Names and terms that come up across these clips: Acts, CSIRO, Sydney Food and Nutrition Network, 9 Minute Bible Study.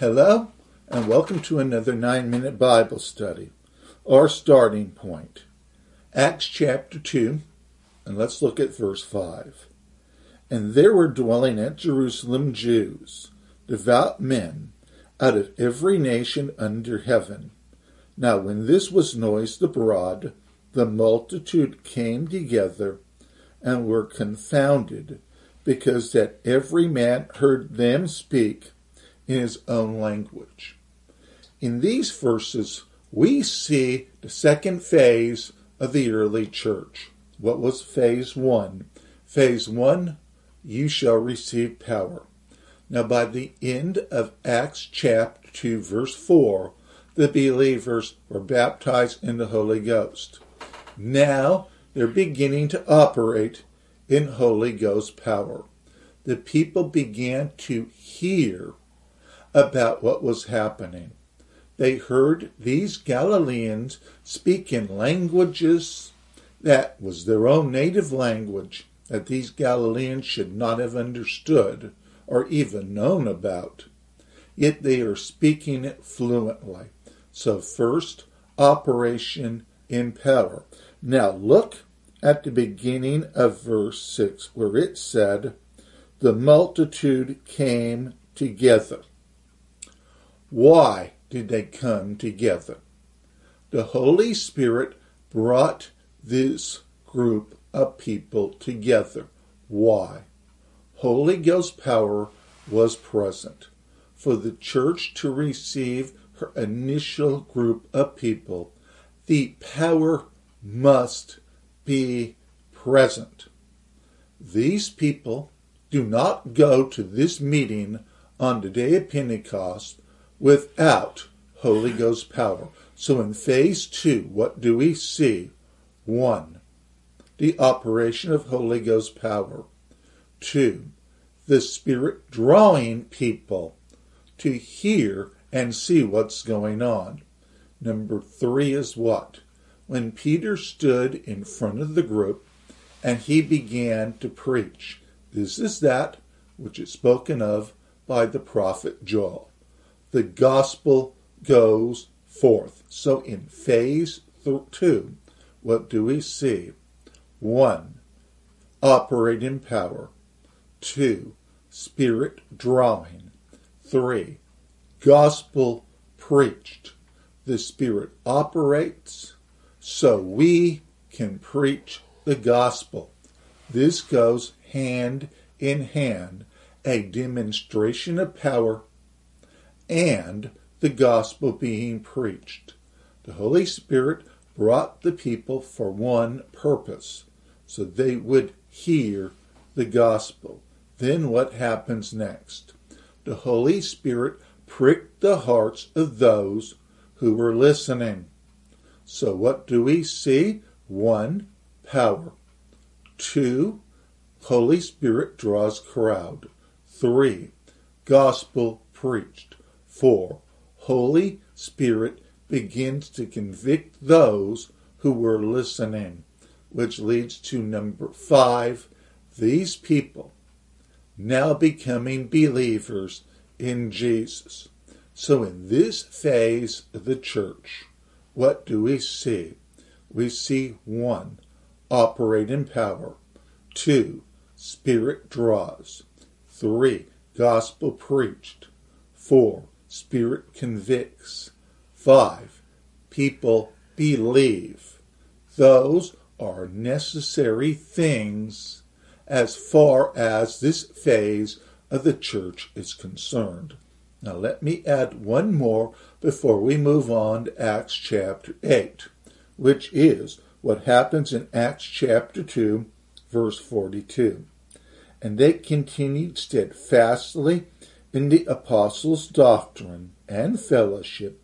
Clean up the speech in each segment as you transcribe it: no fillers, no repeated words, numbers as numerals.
Hello, and welcome to another 9-Minute Bible Study, our starting point. Acts chapter 2, and let's look at verse 5. And there were dwelling at Jerusalem Jews, devout men, out of every nation under heaven. Now when this was noised abroad, the multitude came together and were confounded, because that every man heard them speak in his own language. In these verses, we see the second phase of the early church. What was phase one? Phase one, you shall receive power. Now, by the end of Acts chapter 2, verse 4, the believers were baptized in the Holy Ghost. Now, they're beginning to operate in Holy Ghost power. The people began to hear about what was happening. They heard these Galileans speak in languages that was their own native language that these Galileans should not have understood or even known about. Yet they are speaking it fluently. So first, operation in power. Now look at the beginning of verse 6 where it said, the multitude came together. Why did they come together? The Holy Spirit brought this group of people together. Why? Holy Ghost power was present. For the church to receive her initial group of people, the power must be present. These people do not go to this meeting on the day of Pentecost without Holy Ghost power. So in phase 2, what do we see? 1, the operation of Holy Ghost power. 2, the Spirit drawing people to hear and see what's going on. Number 3 is what? When Peter stood in front of the group and he began to preach. This is that which is spoken of by the prophet Joel. The gospel goes forth. So in phase 2, what do we see? 1, operate in power. 2, spirit drawing. 3, gospel preached. The Spirit operates so we can preach the gospel. This goes hand in hand. A demonstration of power and the gospel being preached. The Holy Spirit brought the people for one purpose, so they would hear the gospel. Then what happens next? The Holy Spirit pricked the hearts of those who were listening. So what do we see? 1, power. 2, Holy Spirit draws crowd. 3, gospel preached. 4, Holy Spirit begins to convict those who were listening, which leads to number 5, these people now becoming believers in Jesus. So in this phase of the church, what do we see? We see 1, operate in power. 2, Spirit draws. 3, gospel preached. 4, Spirit convicts. 5, people believe. Those are necessary things as far as this phase of the church is concerned. Now let me add one more before we move on to Acts chapter 8, which is what happens in Acts chapter 2, verse 42. And they continued steadfastly in the apostles' doctrine and fellowship,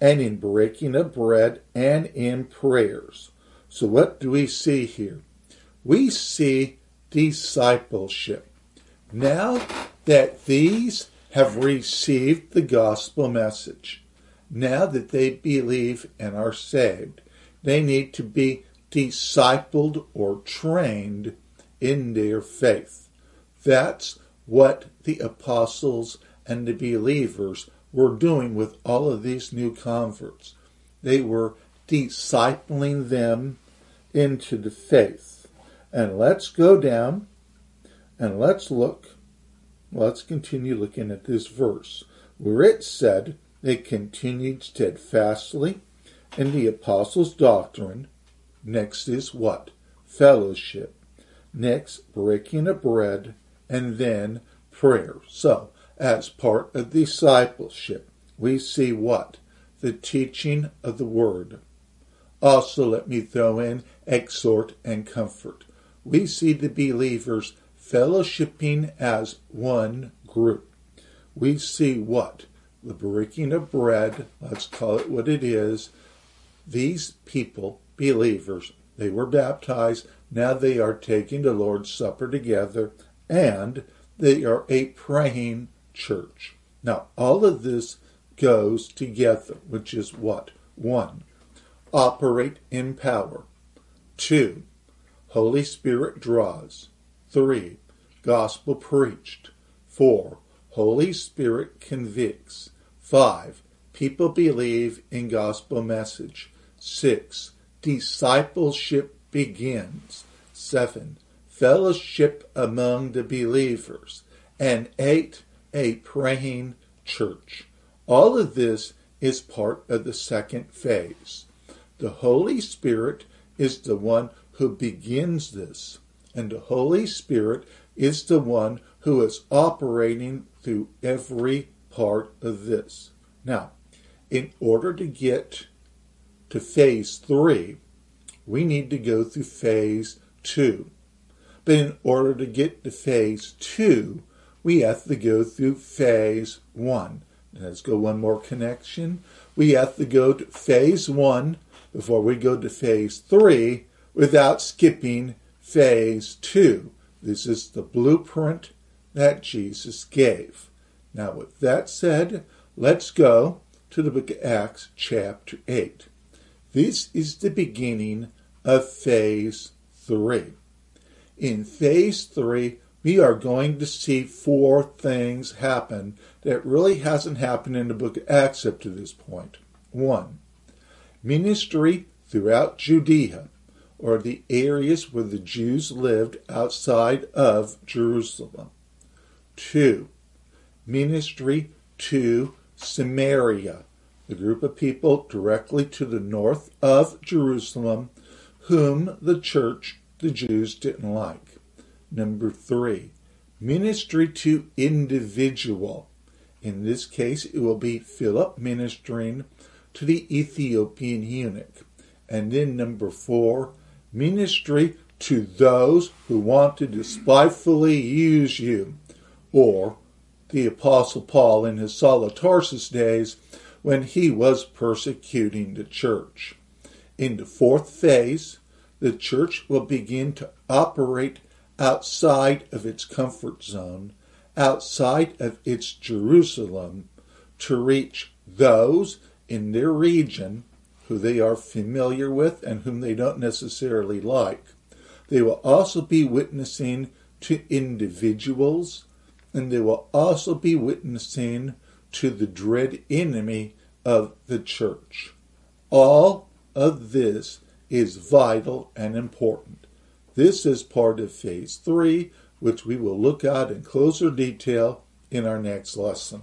and in breaking of bread and in prayers. So what do we see here? We see discipleship. Now that these have received the gospel message, now that they believe and are saved, they need to be discipled or trained in their faith. That's what the apostles and the believers were doing with all of these new converts. They were discipling them into the faith. And let's go down and let's look. Let's continue looking at this verse where it said they continued steadfastly in the apostles' doctrine. Next is what? Fellowship. Next, breaking of bread, and then prayer. So, as part of discipleship, we see what? The teaching of the word. Also, let me throw in exhort and comfort. We see the believers fellowshipping as one group. We see what? The breaking of bread, let's call it what it is. These people, believers, they were baptized. Now they are taking the Lord's Supper together, and they are a praying church. Now, all of this goes together, which is what? 1. Operate in power. 2. Holy Spirit draws. 3. Gospel preached. 4. Holy Spirit convicts. 5. People believe in gospel message. 6. Discipleship begins. 7. Fellowship among the believers. And 8. A praying church. All of this is part of the second phase. The Holy Spirit is the one who begins this. And the Holy Spirit is the one who is operating through every part of this. Now, in order to get to phase 3, we need to go through phase 2. But in order to get to phase 2, we have to go through phase 1. And let's go one more connection. We have to go to phase 1 before we go to phase 3 without skipping phase 2. This is the blueprint that Jesus gave. Now, with that said, let's go to the book of Acts chapter 8. This is the beginning of phase 3. In phase 3, we are going to see 4 things happen that really hasn't happened in the book of Acts up to this point. 1, ministry throughout Judea, or the areas where the Jews lived outside of Jerusalem. 2, ministry to Samaria, the group of people directly to the north of Jerusalem, whom the church, the Jews, didn't like. 3, ministry to individual. In this case, it will be Philip ministering to the Ethiopian eunuch. And then 4, ministry to those who want to despitefully use you. Or the Apostle Paul in his Saul of Tarsus days when he was persecuting the church. In the 4th phase, the church will begin to operate outside of its comfort zone, outside of its Jerusalem, to reach those in their region who they are familiar with and whom they don't necessarily like. They will also be witnessing to individuals, and they will also be witnessing to the dread enemy of the church. All of this is vital and important. This is part of phase 3, which we will look at in closer detail in our next lesson.